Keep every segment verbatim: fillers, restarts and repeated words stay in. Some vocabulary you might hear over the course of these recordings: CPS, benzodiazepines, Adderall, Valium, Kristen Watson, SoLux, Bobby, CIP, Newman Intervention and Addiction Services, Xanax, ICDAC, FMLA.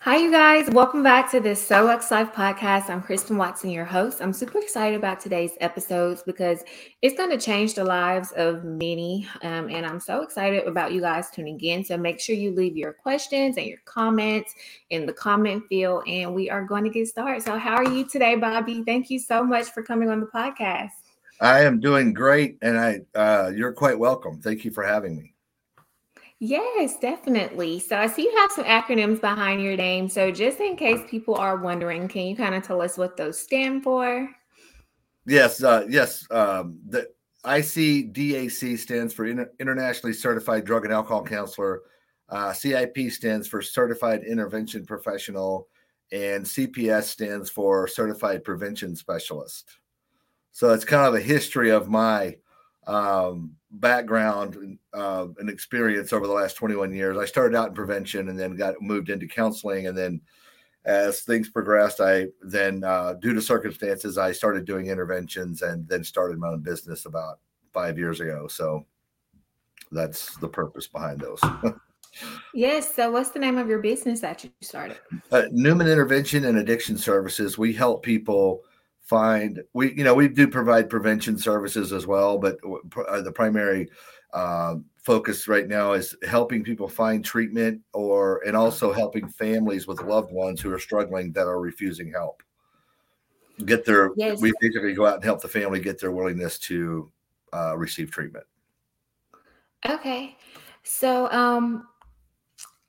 Hi, you guys. Welcome back to this SoLux Life podcast. I'm Kristen Watson, your host. I'm super excited about today's episodes because it's going to change the lives of many. Um, and I'm so excited about you guys tuning in. So make sure you leave your questions and your comments in the comment field, and we are going to get started. So how are you today, Bobby? Thank you so much for coming on the podcast. I am doing great. And I, uh, you're quite welcome. Thank you for having me. Yes, definitely. So I see you have some acronyms behind your name. So just in case people are wondering, can you kind of tell us what those stand for? Yes. Uh, yes. Um, the I C D A C stands for Inter- Internationally Certified Drug and Alcohol Counselor. Uh, C I P stands for Certified Intervention Professional. And C P S stands for Certified Prevention Specialist. So it's kind of a history of my um background uh, and experience over the last twenty-one years. I started out in prevention and then got moved into counseling. And then as things progressed, I then, uh, due to circumstances, I started doing interventions and then started my own business about five years ago. So that's the purpose behind those. Yes. So what's the name of your business that you started? Uh, Newman Intervention and Addiction Services. We help people find we you know we do provide prevention services as well, but pr- the primary uh, focus right now is helping people find treatment, or and also helping families with loved ones who are struggling that are refusing help get their yes. We basically go out and help the family get their willingness to uh, receive treatment. Okay, so um,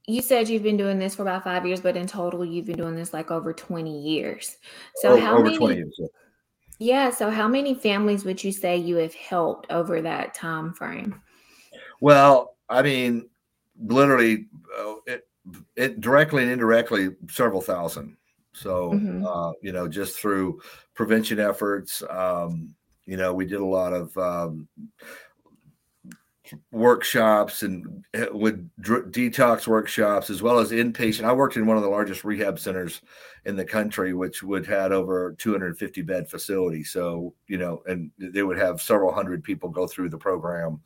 you said you've been doing this for about five years, but in total, you've been doing this like over twenty years. So oh, how over many, twenty years, yeah. yeah. So how many families would you say you have helped over that time frame? Well, I mean, literally uh, it, it directly and indirectly, several thousand. So, mm-hmm. uh, you know, just through prevention efforts, um, you know, we did a lot of, um, workshops and with dr- detox workshops, as well as inpatient. I worked in one of the largest rehab centers in the country, which would had over two hundred fifty bed facility. So, you know, and they would have several hundred people go through the program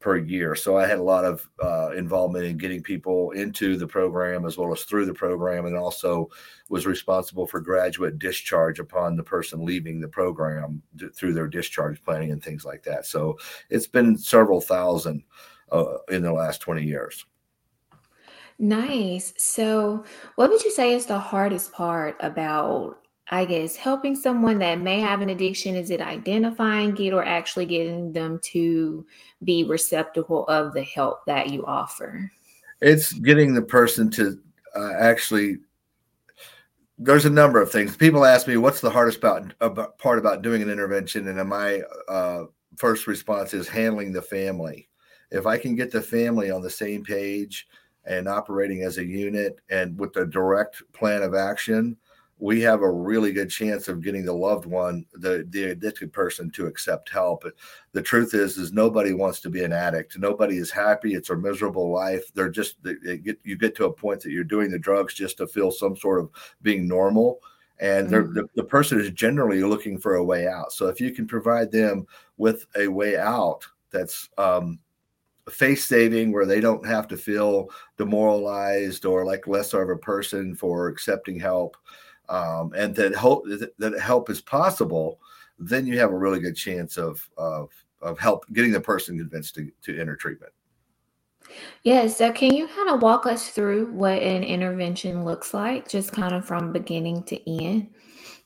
per year. So I had a lot of uh, involvement in getting people into the program as well as through the program, and also was responsible for graduate discharge upon the person leaving the program d- through their discharge planning and things like that. So it's been several thousand uh, in the last twenty years. Nice. So what would you say is the hardest part about, I guess, helping someone that may have an addiction? Is it identifying it or actually getting them to be receptive of the help that you offer? It's getting the person to uh, actually, there's a number of things. People ask me, what's the hardest about, about, part about doing an intervention? And my uh, first response is handling the family. If I can get the family on the same page and operating as a unit and with a direct plan of action, we have a really good chance of getting the loved one, the, the addicted person, to accept help. The truth is, is nobody wants to be an addict. Nobody is happy. It's a miserable life. They're just, they get, you get to a point that you're doing the drugs just to feel some sort of being normal. And mm-hmm. the, the person is generally looking for a way out. So if you can provide them with a way out that's um, face saving, where they don't have to feel demoralized or like lesser of a person for accepting help, Um, and that hope that help is possible, then you have a really good chance of of of help getting the person convinced to, to enter treatment. Yeah. So can you kind of walk us through what an intervention looks like, just kind of from beginning to end?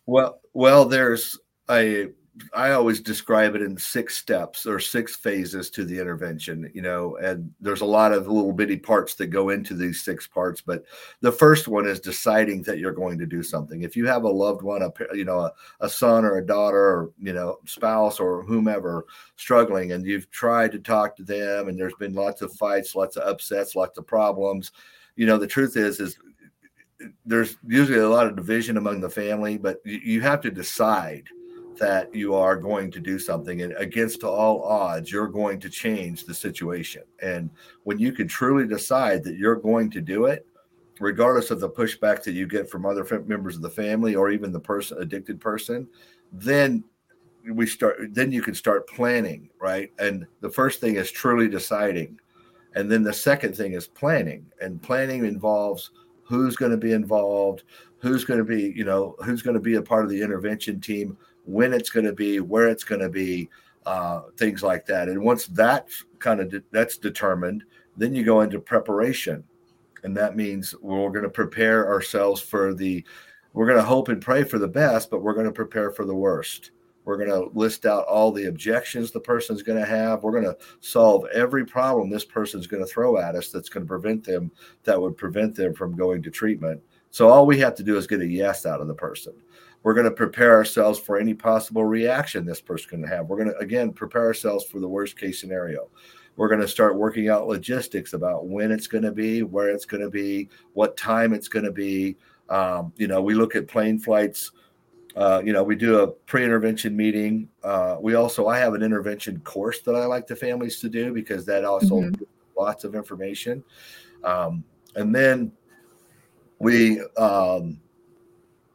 Well, well, there's a I always describe it in six steps or six phases to the intervention, you know, and there's a lot of little bitty parts that go into these six parts. But the first one is deciding that you're going to do something. If you have a loved one, a, you know, a, a son or a daughter or, you know, spouse or whomever struggling, and you've tried to talk to them and there's been lots of fights, lots of upsets, lots of problems, you know, the truth is, is there's usually a lot of division among the family, but you, you have to decide that you are going to do something, and against all odds, you're going to change the situation. And when you can truly decide that you're going to do it, regardless of the pushback that you get from other members of the family or even the person addicted person, then we start, then you can start planning, right? And the first thing is truly deciding. And then the second thing is planning, and planning involves who's going to be involved, who's going to be, you know, who's going to be a part of the intervention team, when it's going to be, where it's going to be, uh, things like that. And once that's kind of de- that's determined, then you go into preparation. And that means we're going to prepare ourselves for the, we're going to hope and pray for the best, but we're going to prepare for the worst. We're going to list out all the objections the person's going to have. We're going to solve every problem this person's going to throw at us that's going to prevent them, that would prevent them from going to treatment. So all we have to do is get a yes out of the person. We're going to prepare ourselves for any possible reaction this person can have. We're going to, again, prepare ourselves for the worst case scenario. We're going to start working out logistics about when it's going to be, where it's going to be, what time it's going to be. Um, you know, we look at plane flights. Uh, you know, we do a pre-intervention meeting. Uh, we also, I have an intervention course that I like the families to do because that also mm-hmm. gives lots of information. Um, and then we, um,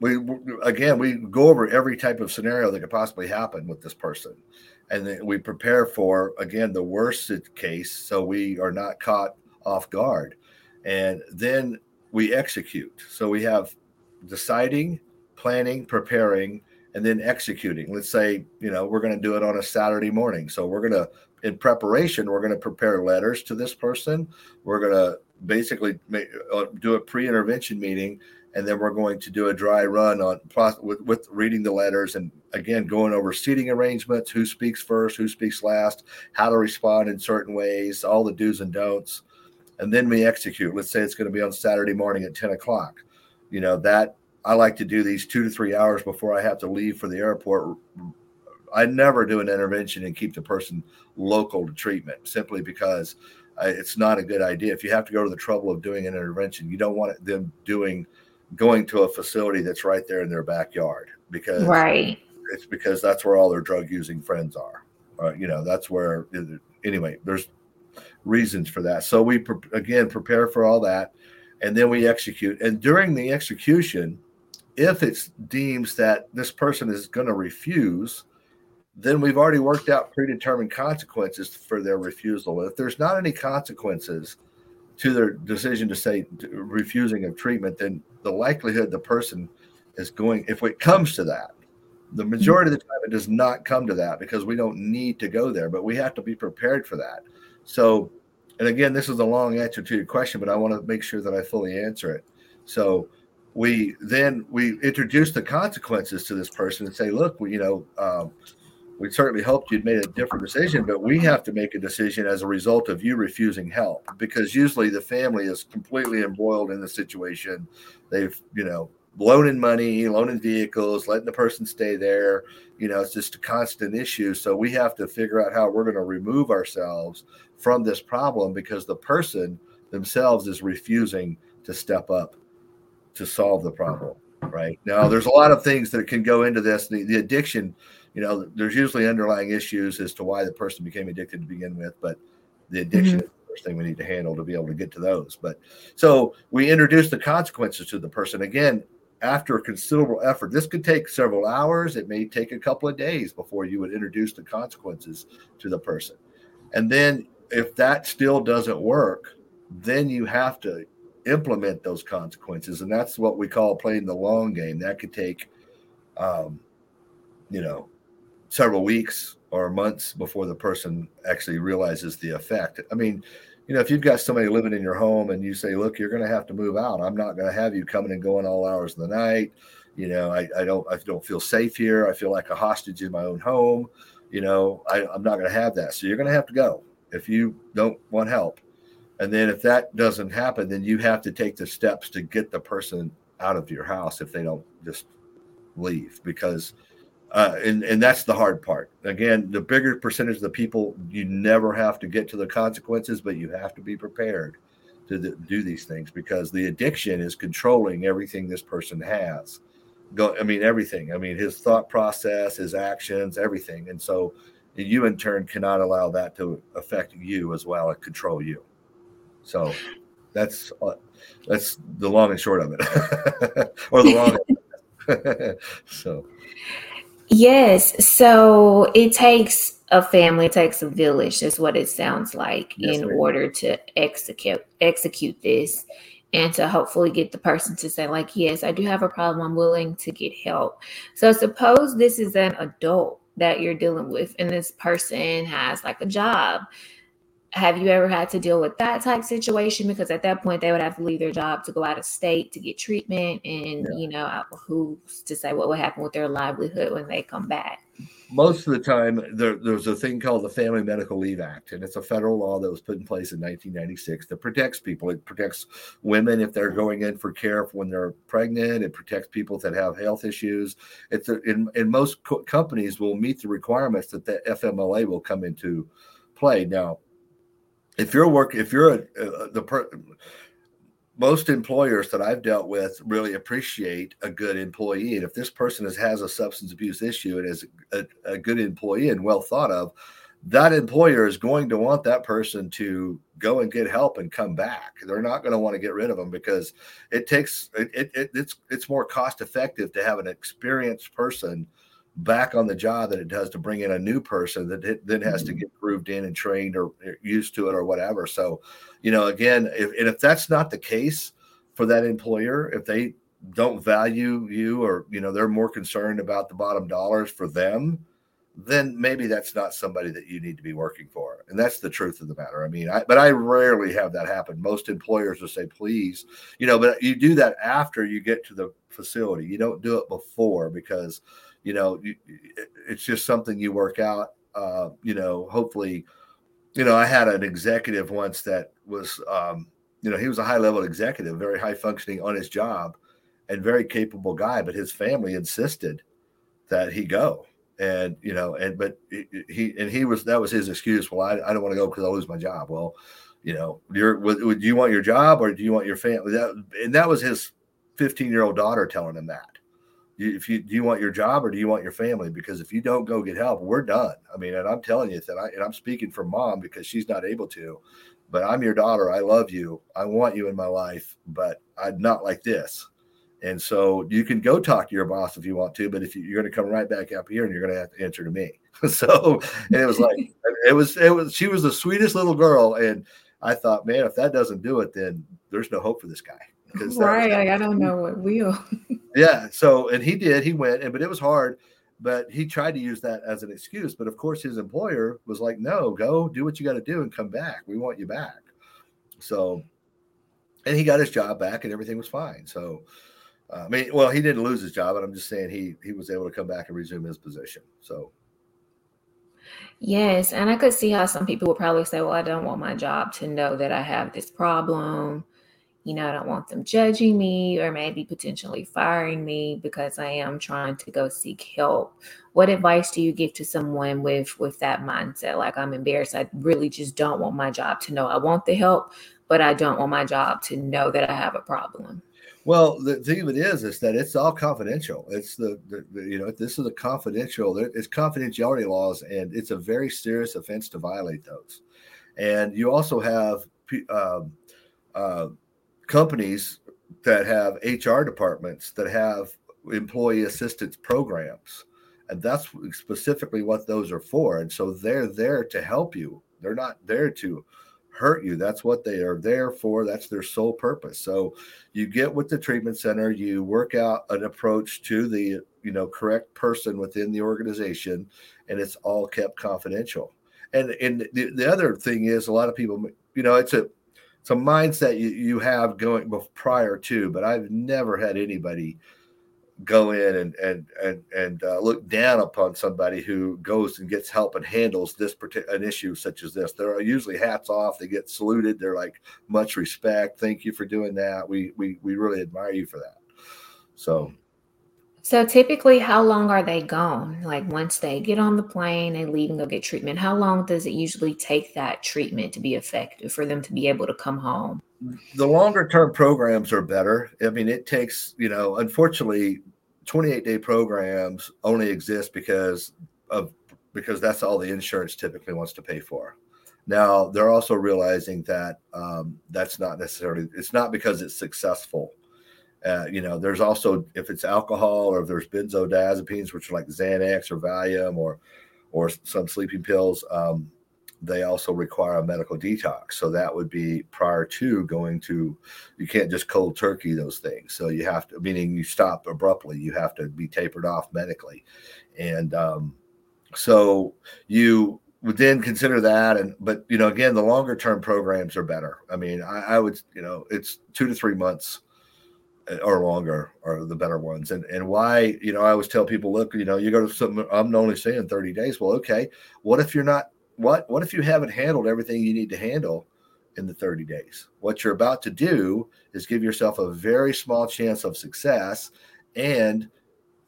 we, again, we go over every type of scenario that could possibly happen with this person. And then we prepare for, again, the worst case, so we are not caught off guard. And then we execute. So we have deciding, planning, preparing, and then executing. Let's say, you know, we're going to do it on a Saturday morning. So we're going to, in preparation, we're going to prepare letters to this person. We're going to basically make, uh, do a pre-intervention meeting, and then we're going to do a dry run on with, with reading the letters and, again, going over seating arrangements, who speaks first, who speaks last, how to respond in certain ways, all the do's and don'ts. And then we execute. Let's say it's going to be on Saturday morning at ten o'clock. You know, that I like to do these two to three hours before I have to leave for the airport. I never do an intervention and keep the person local to treatment simply because I, it's not a good idea. If you have to go to the trouble of doing an intervention, you don't want them doing going to a facility that's right there in their backyard, because right. it's because that's where all their drug using friends are. Or, you know, that's where anyway, there's reasons for that. So we, again, prepare for all that, and then we execute. And during the execution, if it deems that this person is going to refuse, then we've already worked out predetermined consequences for their refusal. If there's not any consequences to their decision to say to refusing of treatment, then the likelihood the person is going, if it comes to that, the majority of the time it does not come to that because we don't need to go there, but we have to be prepared for that. So, and again, this is a long answer to your question, but I want to make sure that I fully answer it. So we then we introduce the consequences to this person and say, look, we, you know, um, we certainly hoped you'd made a different decision, but we have to make a decision as a result of you refusing help, because usually the family is completely embroiled in the situation. They've, you know, loaning money, loaning vehicles, letting the person stay there. You know, it's just a constant issue. So we have to figure out how we're going to remove ourselves from this problem, because the person themselves is refusing to step up to solve the problem. Right now, there's a lot of things that can go into this. The, the addiction, you know, there's usually underlying issues as to why the person became addicted to begin with, but the addiction mm-hmm. is the first thing we need to handle to be able to get to those. But so we introduce the consequences to the person. Again, after considerable effort, this could take several hours. It may take a couple of days before you would introduce the consequences to the person. And then if that still doesn't work, then you have to implement those consequences. And that's what we call playing the long game. That could take, um, you know, several weeks or months before the person actually realizes the effect. I mean, you know, if you've got somebody living in your home and you say, look, you're going to have to move out. I'm not going to have you coming and going all hours of the night. You know, I, I don't I don't feel safe here. I feel like a hostage in my own home. You know, I, I'm not going to have that. So you're going to have to go if you don't want help. And then if that doesn't happen, then you have to take the steps to get the person out of your house if they don't just leave, because Uh, and, and that's the hard part. Again, the bigger percentage of the people, you never have to get to the consequences, but you have to be prepared to th- do these things, because the addiction is controlling everything this person has. Go, I mean, everything. I mean, his thought process, his actions, everything. And so you, in turn, cannot allow that to affect you as well and control you. So that's uh, that's the long and short of it. Or the long and so. Yes. So it takes a family, it takes a village, is what it sounds like, yes, in order to execute, execute this. and to hopefully get the person to say, like, yes, I do have a problem. I'm willing to get help. So suppose this is an adult that you're dealing with, and this person has like a job. Have you ever had to deal with that type situation? Because at that point, they would have to leave their job to go out of state to get treatment. And, yeah. you know, who's to say what would happen with their livelihood when they come back? Most of the time, there, there's a thing called the Family Medical Leave Act, and it's a federal law that was put in place in nineteen ninety-six that protects people. It protects women if they're going in for care when they're pregnant. It protects people that have health issues. It's a, in, in most co- companies will meet the requirements that the F M L A will come into play. Now, If you're work, if you're a, a, the per, most employers that I've dealt with really appreciate a good employee, and if this person is, has a substance abuse issue and is a, a good employee and well thought of, that employer is going to want that person to go and get help and come back. They're not going to want to get rid of them because it takes it, it it's it's more cost effective to have an experienced person back on the job than it does to bring in a new person that then has to get grooved in and trained or used to it or whatever. So, you know, again, if and if that's not the case for that employer, if they don't value you or, you know, they're more concerned about the bottom dollars for them, then maybe that's not somebody that you need to be working for. And that's the truth of the matter. I mean, I, but I rarely have that happen. Most employers will say, please, you know, but you do that after you get to the facility. You don't do it before because, you know, you, it's just something you work out, uh, you know, hopefully, you know, I had an executive once that was, um, you know, he was a high level executive, very high functioning on his job and very capable guy, but his family insisted that he go. And, you know, and, but he, and he was, that was his excuse. Well, I, I don't want to go because I'll lose my job. Well, you know, you're, do you want your job or do you want your family? That, and that was his fifteen year old daughter telling him that. If you do you want your job or do you want your family? Because if you don't go get help, we're done. I mean, and I'm telling you that I and I'm speaking for mom because she's not able to, but I'm your daughter. I love you. I want you in my life, but I'm not like this. And so you can go talk to your boss if you want to, but if you, you're going to come right back up here and you're going to have to answer to me. So and it was like it was it was she was the sweetest little girl, and I thought, man, if that doesn't do it, then there's no hope for this guy. Right. Like, I don't know what will. Yeah. So, and he did, he went, and, but it was hard, but he tried to use that as an excuse. But of course his employer was like, no, go do what you got to do and come back. We want you back. So, and he got his job back and everything was fine. So, uh, I mean, well, he didn't lose his job, but I'm just saying he, he was able to come back and resume his position. So. Yes. And I could see how some people would probably say, well, I don't want my job to know that I have this problem. You know, I don't want them judging me or maybe potentially firing me because I am trying to go seek help. What advice do you give to someone with, with that mindset? Like, I'm embarrassed. I really just don't want my job to know I want the help, but I don't want my job to know that I have a problem. Well, the thing of it is, is that it's all confidential. It's the, the, the you know, this is a confidential, it's confidentiality laws, and it's a very serious offense to violate those. And you also have, um, uh, companies that have H R departments that have employee assistance programs. And that's specifically what those are for. And so they're there to help you. They're not there to hurt you. That's what they are there for. That's their sole purpose. So you get with the treatment center, you work out an approach to the, you know, correct person within the organization, and it's all kept confidential. And, and the, the other thing is, a lot of people, you know, it's a, It's a mindset you, you have going prior to, but I've never had anybody go in and and and and uh, look down upon somebody who goes and gets help and handles this particular an issue such as this. They're usually hats off. They get saluted. They're like, much respect. Thank you for doing that. We we we really admire you for that. So. So typically, how long are they gone? Like, once they get on the plane, they leave and go get treatment. How long does it usually take that treatment to be effective for them to be able to come home? The longer term programs are better. I mean, it takes, you know, unfortunately, twenty-eight day programs only exist because of because that's all the insurance typically wants to pay for. Now, they're also realizing that um, that's not necessarily, it's not because it's successful. Uh, you know, there's also, if it's alcohol or if there's benzodiazepines, which are like Xanax or Valium or or some sleeping pills, um, they also require a medical detox. So that would be prior to going to, you can't just cold turkey those things. So you have to, meaning you stop abruptly, you have to be tapered off medically. And um, so you would then consider that. And, but, you know, again, the longer term programs are better. I mean, I, I would, you know, it's two to three months or longer are the better ones. And and why, you know, I always tell people, look, you know, you go to something, I'm only saying thirty days. Well, okay. What if you're not, what, what if you haven't handled everything you need to handle in the thirty days? What you're about to do is give yourself a very small chance of success, and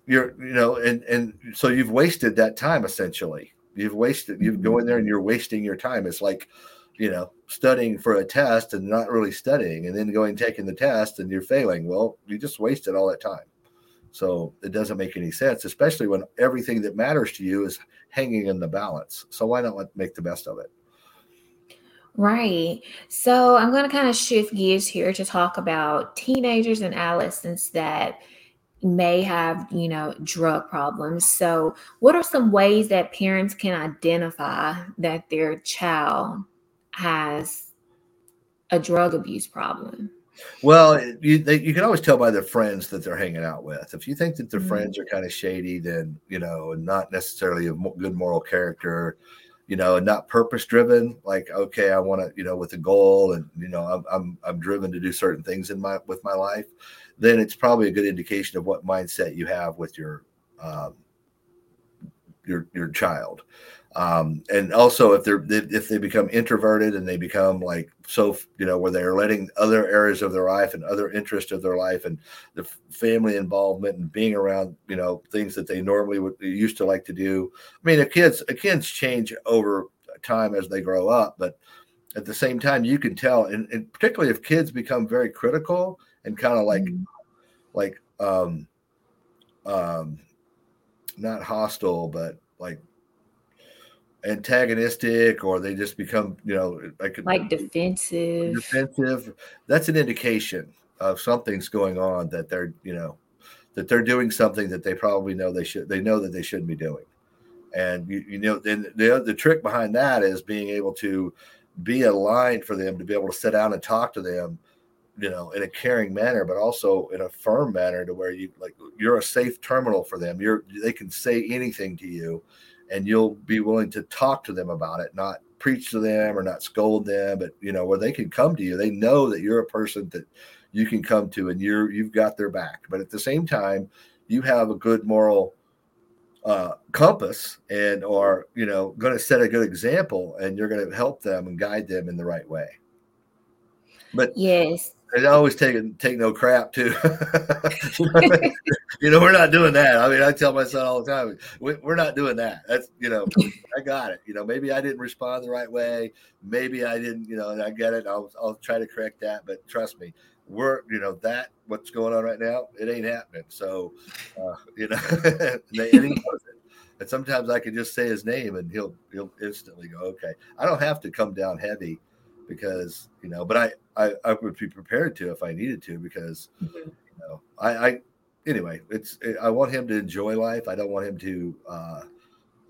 you're, you know, and, and so you've wasted that time. Essentially you've wasted, you go in there and you're wasting your time. It's like, you know, studying for a test and not really studying, and then going taking the test and you're failing. Well, you just wasted all that time. So it doesn't make any sense, especially when everything that matters to you is hanging in the balance. So why not make the best of it? Right. So I'm going to kind of shift gears here to talk about teenagers and adolescents that may have, you know, drug problems. So what are some ways that parents can identify that their child has a drug abuse problem? Well, you, they, you can always tell by their friends that they're hanging out with. If you think that their mm-hmm. friends are kind of shady, then, you know, and not necessarily of good moral character, you know, and not purpose driven, like, okay, I want to, you know, with a goal, and, you know, I'm, I'm, I'm driven to do certain things in my, with my life, then it's probably a good indication of what mindset you have with your, um, your, your child. Um, and also if they're, if they become introverted and they become like, so, you know, where they're letting other areas of their life and other interests of their life and the family involvement and being around, you know, things that they normally would used to like to do. I mean, the kids, the kids change over time as they grow up, but at the same time you can tell, and, and particularly if kids become very critical and kind of like, mm-hmm. like, um, um, not hostile, but like, antagonistic, or they just become, you know, like, like defensive. Defensive. That's an indication of something's going on, that they're, you know, that they're doing something that they probably know they should. They know that they shouldn't be doing. And you, you know, then the the trick behind that is being able to be aligned for them to be able to sit down and talk to them, you know, in a caring manner, but also in a firm manner, to where you like you're a safe terminal for them. You're they can say anything to you, and you'll be willing to talk to them about it, not preach to them or not scold them, but, you know, where they can come to you. They know that you're a person that you can come to, and you're, you've got their back. But at the same time, you have a good moral uh, compass and are, you know, going to set a good example, and you're going to help them and guide them in the right way. But yes. And I always take take no crap too. You know, we're not doing that. I mean, I tell my son all the time, we, we're not doing that. That's, you know, I got it. You know, maybe I didn't respond the right way. Maybe I didn't, you know, and I get it. I'll I'll try to correct that. But trust me, we're, you know, that what's going on right now, it ain't happening. So, uh, you know, they, and, he and sometimes I can just say his name and he'll he'll instantly go, okay. I don't have to come down heavy, because, you know, but I, I, I would be prepared to if I needed to, because, you know, I, I, anyway, it's, I want him to enjoy life. I don't want him to, uh,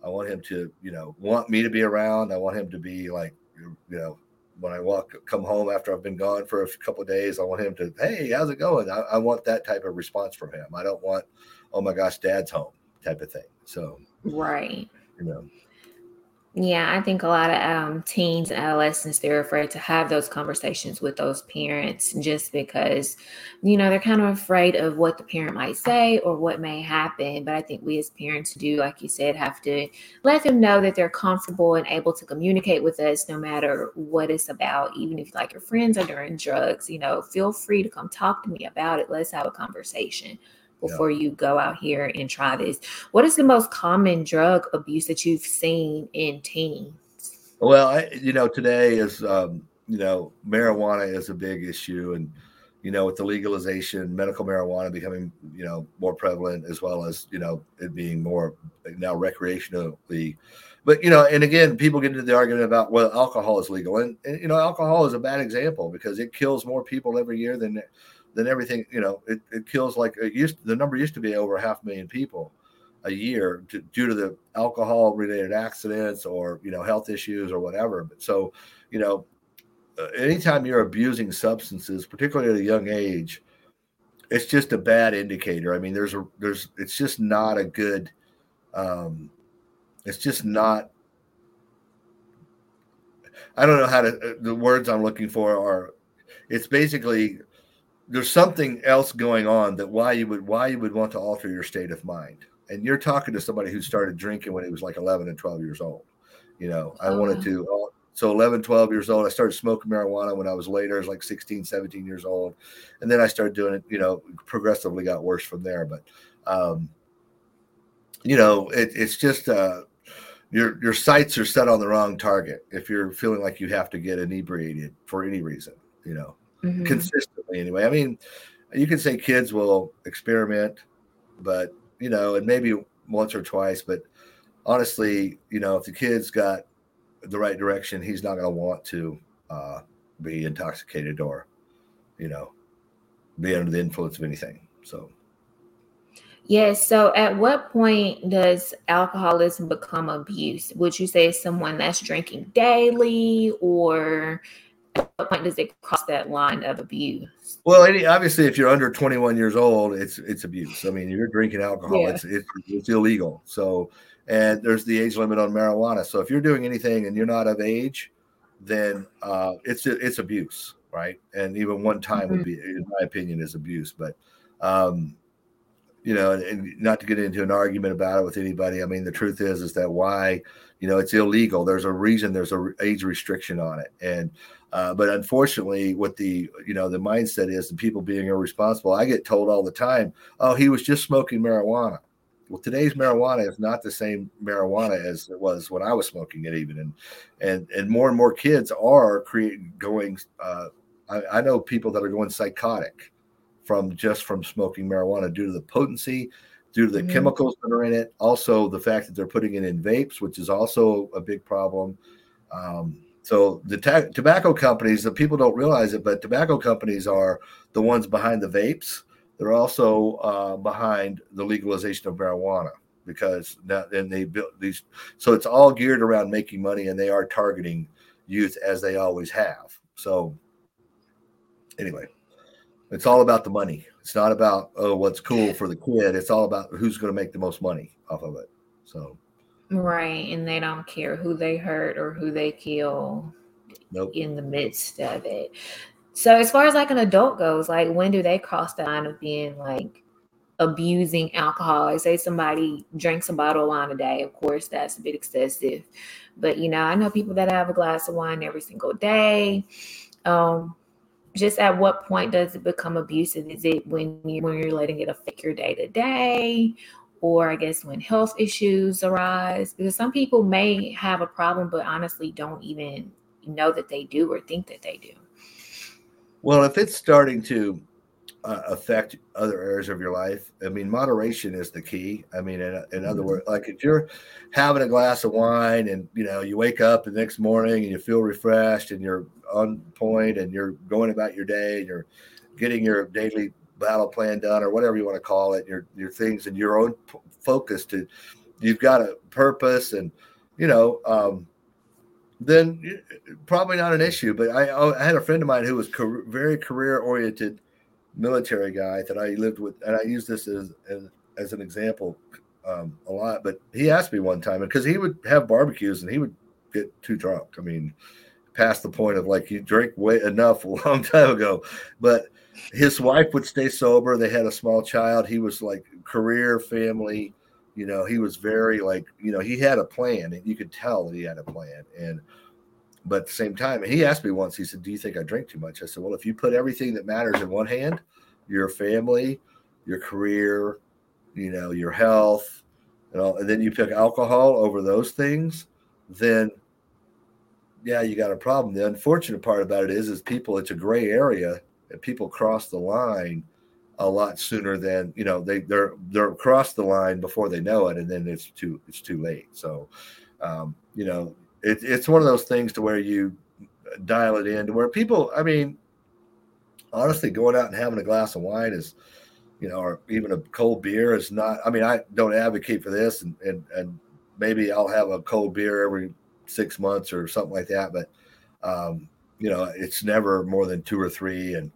I want him to, you know, want me to be around. I want him to be like, you know, when I walk, come home after I've been gone for a couple of days, I want him to, hey, how's it going? I, I want that type of response from him. I don't want, oh my gosh, dad's home type of thing. So, right. You know. Yeah, I think a lot of um, teens and adolescents, they're afraid to have those conversations with those parents, just because, you know, they're kind of afraid of what the parent might say or what may happen. But I think we as parents do, like you said, have to let them know that they're comfortable and able to communicate with us no matter what it's about. Even if, like, your friends are doing drugs, you know, feel free to come talk to me about it. Let's have a conversation before you go out here and try this. What is the most common drug abuse that you've seen in teens? Well, I, you know, today is, um, you know, marijuana is a big issue. And, you know, with the legalization, medical marijuana becoming, you know, more prevalent, as well as, you know, it being more now recreationally. But, you know, and again, people get into the argument about, well, alcohol is legal. And, and you know, alcohol is a bad example, because it kills more people every year than than everything, you know, it, it kills, like it used, the number used to be over half a million people. a year to, due to the alcohol-related accidents or, you know, health issues or whatever. But so, you know, anytime you're abusing substances, particularly at a young age, it's just a bad indicator. I mean, there's a there's it's just not a good. Um, it's just not. I don't know how to. The words I'm looking for are. It's basically there's something else going on that why you would why you would want to alter your state of mind. And you're talking to somebody who started drinking when he was like eleven and twelve years old. You know, I wanted to. So eleven, twelve years old, I started smoking marijuana when I was later. I was like sixteen, seventeen years old. And then I started doing it, you know, progressively got worse from there. But, um, you know, it, it's just uh, your your sights are set on the wrong target if you're feeling like you have to get inebriated for any reason, you know, mm-hmm. consistently anyway. I mean, you can say kids will experiment, but, you know, and maybe once or twice. But honestly, you know, if the kid's got the right direction, he's not going to want to uh, be intoxicated or, you know, be under the influence of anything. So. Yes. Yeah, so at what point does alcoholism become abuse? Would you say it's someone that's drinking daily, or at what point does it cross that line of abuse? Well, any, obviously if you're under twenty-one years old, it's, it's abuse. I mean, if you're drinking alcohol, yeah. it's, it's, it's illegal. So, and there's the age limit on marijuana. So if you're doing anything and you're not of age, then uh, it's it's abuse, right? And even one time mm-hmm. would be, in my opinion, is abuse. But, um, you know, and, and not to get into an argument about it with anybody. I mean, the truth is, is that why, you know, it's illegal. There's a reason there's a age restriction on it. And uh, but unfortunately, what the, you know, the mindset is and people being irresponsible. I get told all the time, oh, he was just smoking marijuana. Well, today's marijuana is not the same marijuana as it was when I was smoking it, even, and and and more and more kids are creating going. Uh, I, I know people that are going psychotic from just from smoking marijuana due to the potency, due to the mm. chemicals that are in it. Also, the fact that they're putting it in vapes, which is also a big problem. Um, so the ta- tobacco companies, the people don't realize it, but tobacco companies are the ones behind the vapes. They're also uh, behind the legalization of marijuana because now then they built these. So it's all geared around making money, and they are targeting youth as they always have. So anyway, it's all about the money. It's not about, oh, what's cool for the kid. It's all about who's going to make the most money off of it. So. Right. And they don't care who they hurt or who they kill nope. in the midst of it. So as far as like an adult goes, like when do they cross the line of being like abusing alcohol? I say somebody drinks a bottle of wine a day. Of course, that's a bit excessive. But, you know, I know people that have a glass of wine every single day. Um, just at what point does it become abusive? Is it when, you, when you're letting it affect your day to day? Or I guess when health issues arise? Because some people may have a problem, but honestly don't even know that they do or think that they do. Well, if it's starting to uh, affect other areas of your life, I mean, moderation is the key. I mean, in, in other words, like if you're having a glass of wine and, you know, you wake up the next morning and you feel refreshed and you're on point and you're going about your day and you're getting your daily battle plan done or whatever you want to call it, your your things and your own p- focus to, you've got a purpose and, you know, um, then probably not an issue. But I, I had a friend of mine who was career, very career-oriented military guy that I lived with, and I use this as as, as an example um, a lot. But he asked me one time, because he would have barbecues and he would get too drunk. I mean, past the point of like you drink way enough a long time ago. But his wife would stay sober. They had a small child. He was like career, family. You know, he was very like, you know, he had a plan and you could tell that he had a plan. And, but at the same time, and he asked me once, he said, do you think I drink too much? I said, well, if you put everything that matters in one hand, your family, your career, you know, your health, and all, and then you pick alcohol over those things, then yeah, you got a problem. The unfortunate part about it is, is people, it's a gray area and people cross the line a lot sooner than, you know, they they're they're across the line before they know it, and then it's too it's too late. So um you know, it, it's one of those things to where you dial it in to where people, I mean, honestly, going out and having a glass of wine is you know, or even a cold beer is not, I mean, I don't advocate for this, and, and, and maybe I'll have a cold beer every six months or something like that. But, um, you know, it's never more than two or three, and,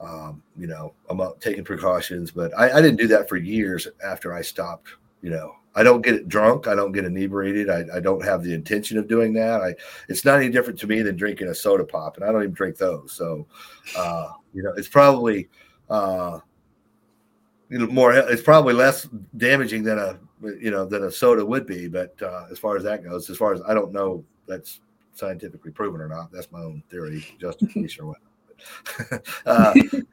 um, you know, I'm out taking precautions, but I, I didn't do that for years after I stopped. You know, I don't get drunk. I don't get inebriated. I, I don't have the intention of doing that. I, it's not any different to me than drinking a soda pop, and I don't even drink those. So, uh, you know, it's probably, uh, you know, more, it's probably less damaging than a, you know, than a soda would be. But, uh, as far as that goes, as far as, I don't know that's scientifically proven or not, that's my own theory, justification or what. uh, I,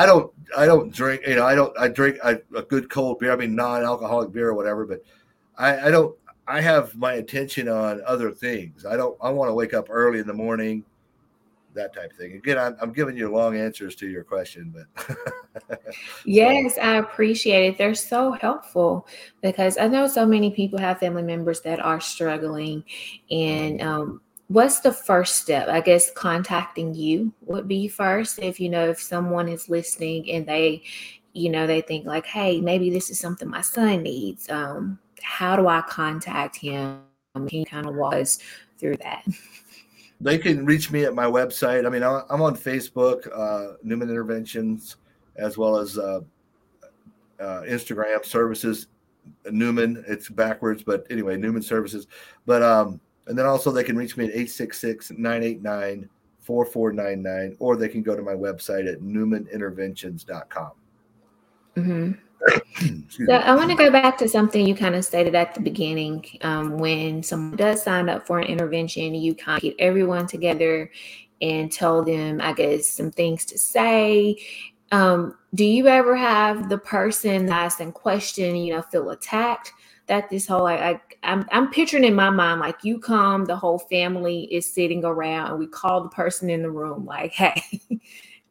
I don't, I don't drink, you know, I don't, I drink a, a good cold beer. I mean, non-alcoholic beer or whatever, but I, I don't, I have my attention on other things. I don't, I want to wake up early in the morning, that type of thing. Again, I'm, I'm giving you long answers to your question, but. Yes, I appreciate it. They're so helpful, because I know so many people have family members that are struggling, and, um, what's the first step? I guess contacting you would be first. If, you know, if someone is listening and they, you know, they think like, hey, maybe this is something my son needs. Um, how do I contact him? Can you kind of walk us through that? They can reach me at my website. I mean, I'm on Facebook, uh, Newman Interventions, as well as uh, uh, Instagram services, Newman. It's backwards, but anyway, Newman Services. But, um, and then also they can reach me at eight six six, nine eight nine, four four nine nine, or they can go to my website at newman interventions dot com. Mm-hmm. So I want to go back to something you kind of stated at the beginning. Um, when someone does sign up for an intervention, you kind of get everyone together and tell them, I guess, some things to say. Um, do you ever have the person that's in question, you know, feel attacked? That this whole, I, I, I'm, I'm picturing in my mind, like you come, the whole family is sitting around, and we call the person in the room, like, hey,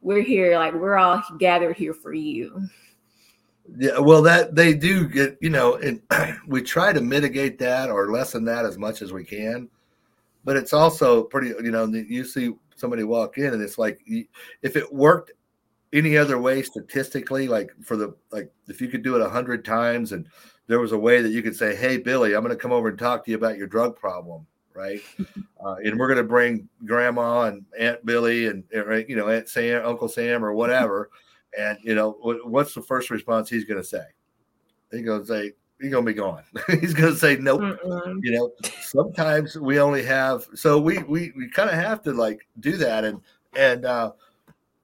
we're here, like we're all gathered here for you. Yeah, well, that they do get, you know, and we try to mitigate that or lessen that as much as we can. But it's also pretty, you know, you see somebody walk in, and it's like, if it worked any other way statistically, like for the, like if you could do it a hundred times and there was a way that you could say, hey, Billy, I'm going to come over and talk to you about your drug problem, right? Uh, and we're going to bring Grandma and Aunt Billy and, you know, Aunt Sam, Uncle Sam or whatever. And, you know, what's the first response he's going to say? He's going to say, he's going to be gone. He's going to say, nope. Mm-mm. You know, sometimes we only have, so we, we, we kind of have to like do that. And, and, uh,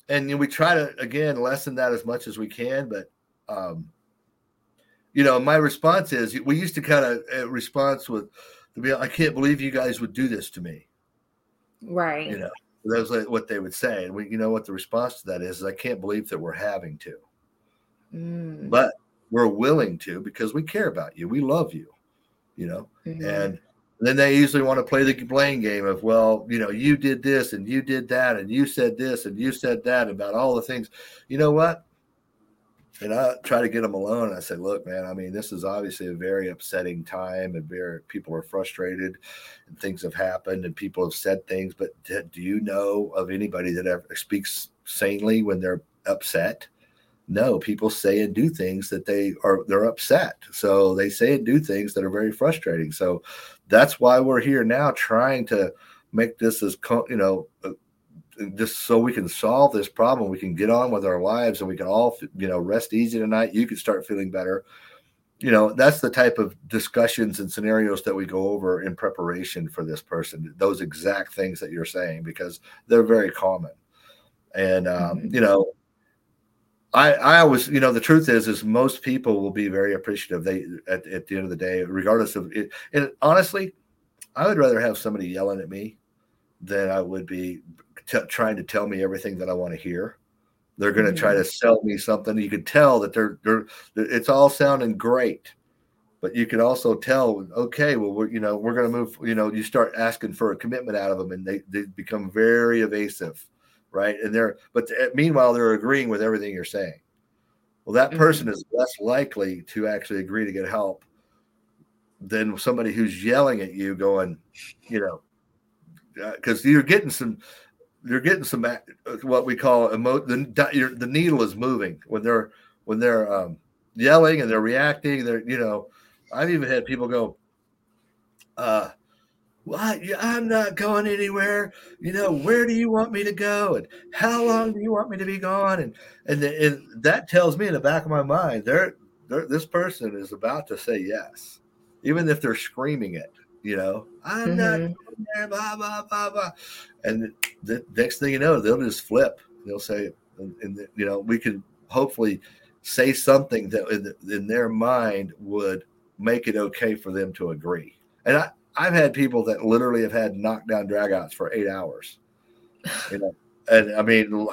and we try to, again, lessen that as much as we can, but, um, you know, my response is, we used to kind of uh, response with, I can't believe you guys would do this to me. Right. You know, that's like what they would say. And we, you know what the response to that is, is I can't believe that we're having to. Mm. But we're willing to, because we care about you. We love you, you know. Mm-hmm. And then they usually want to play the blame game of, well, you know, you did this and you did that and you said this and you said that about all the things. You know what? And I try to get them alone. I said, look, man, I mean, this is obviously a very upsetting time, and very, people are frustrated and things have happened and people have said things. But do you know of anybody that ever speaks sanely when they're upset? No, people say and do things that they are, they're upset. So they say and do things that are very frustrating. So that's why we're here now, trying to make this as, you know, just so we can solve this problem, we can get on with our lives, and we can all, you know, rest easy tonight. You can start feeling better. You know, that's the type of discussions and scenarios that we go over in preparation for this person. Those exact things that you're saying, because they're very common. And, um, mm-hmm. you know, I, I always, you know, the truth is, is most people will be very appreciative. They, at, at the end of the day, regardless of it. And honestly, I would rather have somebody yelling at me than I would be T- trying to tell me everything that I want to hear. They're going to try to sell me something. You can tell that they're, they're, it's all sounding great, but you can also tell, okay, well, we're, you know, we're going to move, you know, you start asking for a commitment out of them, and they, they become very evasive. Right. And they're, but th- meanwhile, they're agreeing with everything you're saying. Well, that person mm-hmm. is less likely to actually agree to get help than somebody who's yelling at you going, you know, uh, cause you're getting some, You're getting some what we call emo- the, the needle is moving when they're when they're um, yelling and they're reacting. They're, you know, I've even had people go, uh, well, I'm not going anywhere. You know, where do you want me to go? And how long do you want me to be gone? And and, the, and that tells me in the back of my mind, they're, they're, this person is about to say yes, even if they're screaming it. You know, I'm mm-hmm. not going there, blah, blah, blah, blah. And the, the next thing you know, they'll just flip. They'll say, and, and you know, we can hopefully say something that in, in their mind would make it okay for them to agree. And I, I've had people that literally have had knockdown dragouts for eight hours. You know, and I mean,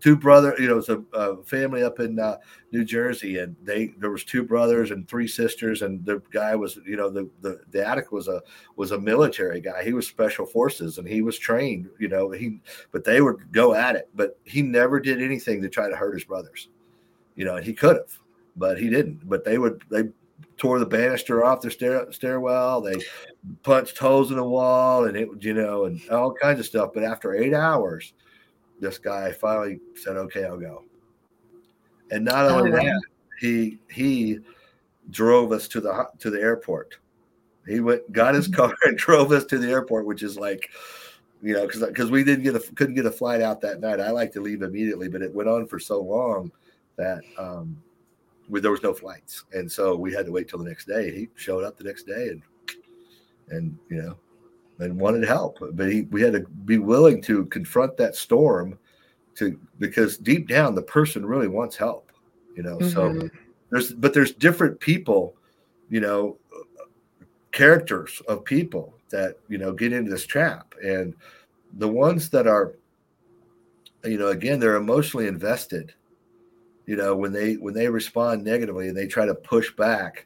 two brother, you know, it's a, a family up in uh, New Jersey, and they there was two brothers and three sisters, and the guy was, you know, the, the the addict was a was a military guy. He was special forces, and he was trained, you know. He but they would go at it, but he never did anything to try to hurt his brothers. You know, he could have, but he didn't. But they would they. tore the banister off their stair, stairwell. They punched holes in the wall, and it, you know, and all kinds of stuff. But after eight hours, this guy finally said, "Okay, I'll go." And not only oh, wow. that, he he drove us to the to the airport. He went, got his car, and drove us to the airport, which is like, you know, because because we didn't get a couldn't get a flight out that night. I like to leave immediately, but it went on for so long that. um There was no flights, and so we had to wait till the next day. He showed up the next day, and and you know, and wanted help, but he we had to be willing to confront that storm, to because deep down the person really wants help, you know. Mm-hmm. So there's but there's different people, you know, characters of people that you know get into this trap, and the ones that are, you know, again they're emotionally invested. You know, when they when they respond negatively and they try to push back,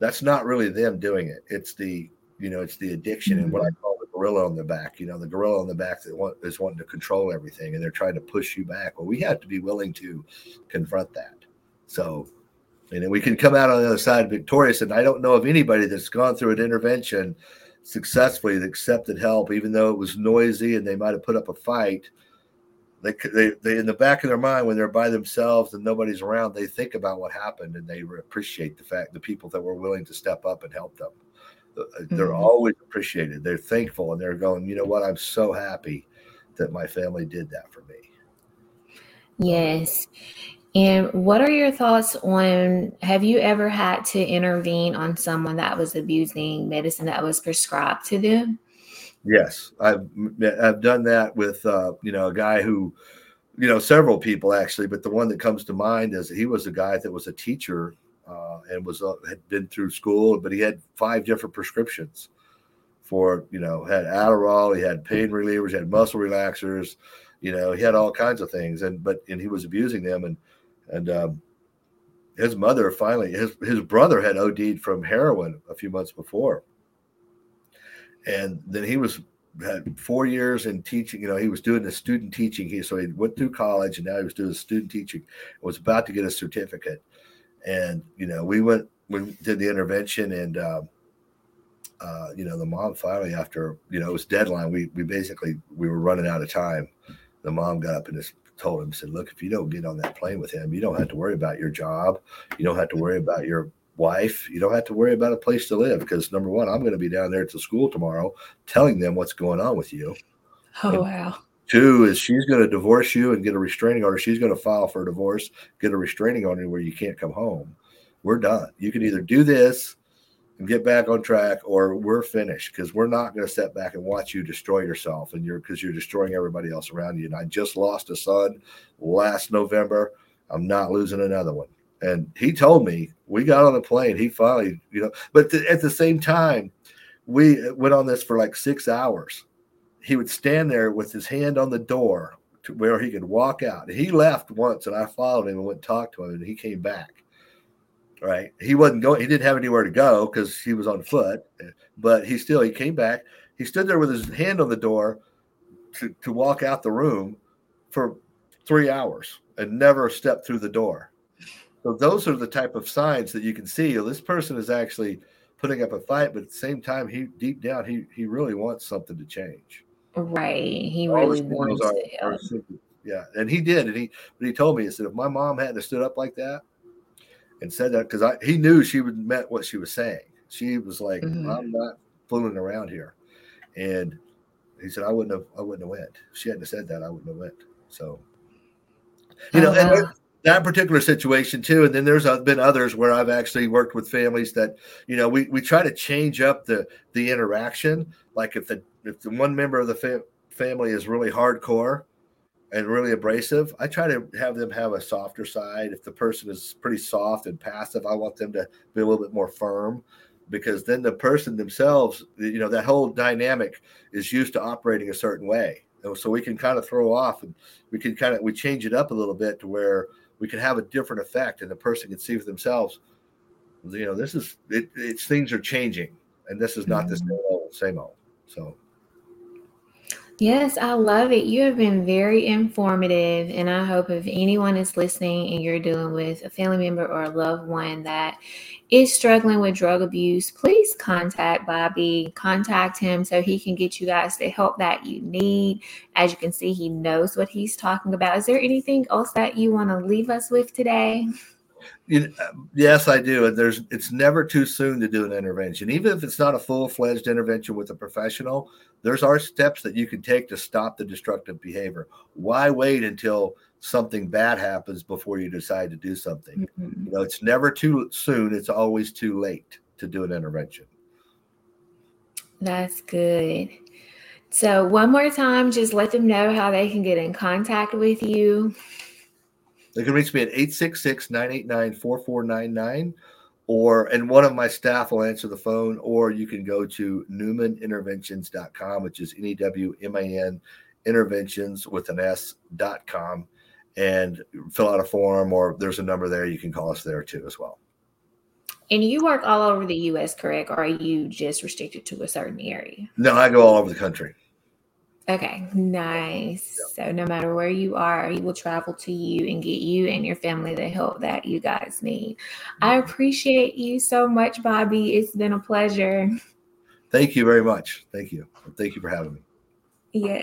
that's not really them doing it. It's the, you know, it's the addiction and what I call the gorilla on the back, you know, the gorilla on the back that want, is wanting to control everything, and they're trying to push you back. Well, we have to be willing to confront that. So, and then we can come out on the other side victorious. And I don't know of anybody that's gone through an intervention successfully that accepted help, even though it was noisy and they might have put up a fight. They, they, they, in the back of their mind, when they're by themselves and nobody's around, they think about what happened, and they appreciate the fact the people that were willing to step up and help them. They're mm-hmm. always appreciated. They're thankful, and they're going, you know what? I'm so happy that my family did that for me. Yes. And what are your thoughts on, have you ever had to intervene on someone that was abusing medicine that was prescribed to them? Yes, I've I've done that with, uh, you know, a guy who, you know, several people actually, but the one that comes to mind is he was a guy that was a teacher uh, and was uh, had been through school, but he had five different prescriptions for, you know, had Adderall, he had pain relievers, he had muscle relaxers, you know, he had all kinds of things, and but and he was abusing them, and and um, his mother finally, his his brother had O D'd from heroin a few months before. And then he was had four years in teaching. You know, he was doing the student teaching. He so he went through college, and now he was doing student teaching. Was about to get a certificate, and you know, we went, we did the intervention, and uh, uh, you know, the mom finally, after you know, it was deadline. We we basically we were running out of time. The mom got up and just told him, said, "Look, if you don't get on that plane with him, you don't have to worry about your job. You don't have to worry about your wife, you don't have to worry about a place to live, because number one, I'm going to be down there at the school tomorrow telling them what's going on with you. Oh, and wow. Two is she's going to divorce you and get a restraining order. She's going to file for a divorce, get a restraining order where you can't come home. We're done. You can either do this and get back on track, or we're finished, because we're not going to sit back and watch you destroy yourself, and you're because you're destroying everybody else around you. And I just lost a son last November. I'm not losing another one." And he told me, we got on a plane. He finally, you know, but th- at the same time, we went on this for like six hours. He would stand there with his hand on the door to where he could walk out. He left once, and I followed him and went and talked to him, and he came back. Right. He wasn't going, he didn't have anywhere to go because he was on foot, but he still, he came back. He stood there with his hand on the door to, to walk out the room for three hours and never stepped through the door. So those are the type of signs that you can see. This person is actually putting up a fight, but at the same time, he deep down, he he really wants something to change. Right. He All really wants are, it. Are yeah. And he did. And he, but he told me, he said, if my mom hadn't stood up like that, and said that because I he knew she would met what she was saying. She was like, mm-hmm. I'm not fooling around here. And he said, I wouldn't have I wouldn't have went. If she hadn't said that, I wouldn't have went. So you know, uh-huh. and that particular situation too, and then there's been others where I've actually worked with families that, you know, we, we try to change up the the interaction. Like if the if the one member of the fa- family is really hardcore and really abrasive, I try to have them have a softer side. If the person is pretty soft and passive, I want them to be a little bit more firm, because then the person themselves, you know, that whole dynamic is used to operating a certain way. And so we can kind of throw off, and we can kind of we change it up a little bit to where we can have a different effect, and the person can see for themselves, you know, this is it, it's things are changing, and this is not mm-hmm. the same old, same old. So, yes, I love it. You have been very informative, and I hope if anyone is listening and you're dealing with a family member or a loved one that is struggling with drug abuse, please contact Bobby, contact him so he can get you guys the help that you need. As you can see, he knows what he's talking about. Is there anything else that you want to leave us with today? Yes, I do. And there's, it's never too soon to do an intervention. Even if it's not a full-fledged intervention with a professional, there's our steps that you can take to stop the destructive behavior. Why wait until something bad happens before you decide to do something? Mm-hmm. You know, it's never too soon. It's always too late to do an intervention. That's good. So one more time, just let them know how they can get in contact with you. They can reach me at eight six six, nine eight nine, four four nine nine, or and one of my staff will answer the phone, or you can go to newman interventions dot com, which is N E W M A N interventions with an S dot com, and fill out a form, or there's a number there. You can call us there too as well. And you work all over the U S, correct? Or are you just restricted to a certain area? No, I go all over the country. Okay, nice. So no matter where you are, he will travel to you and get you and your family the help that you guys need. I appreciate you so much, Bobby. It's been a pleasure. Thank you very much. Thank you. Thank you for having me. Yeah.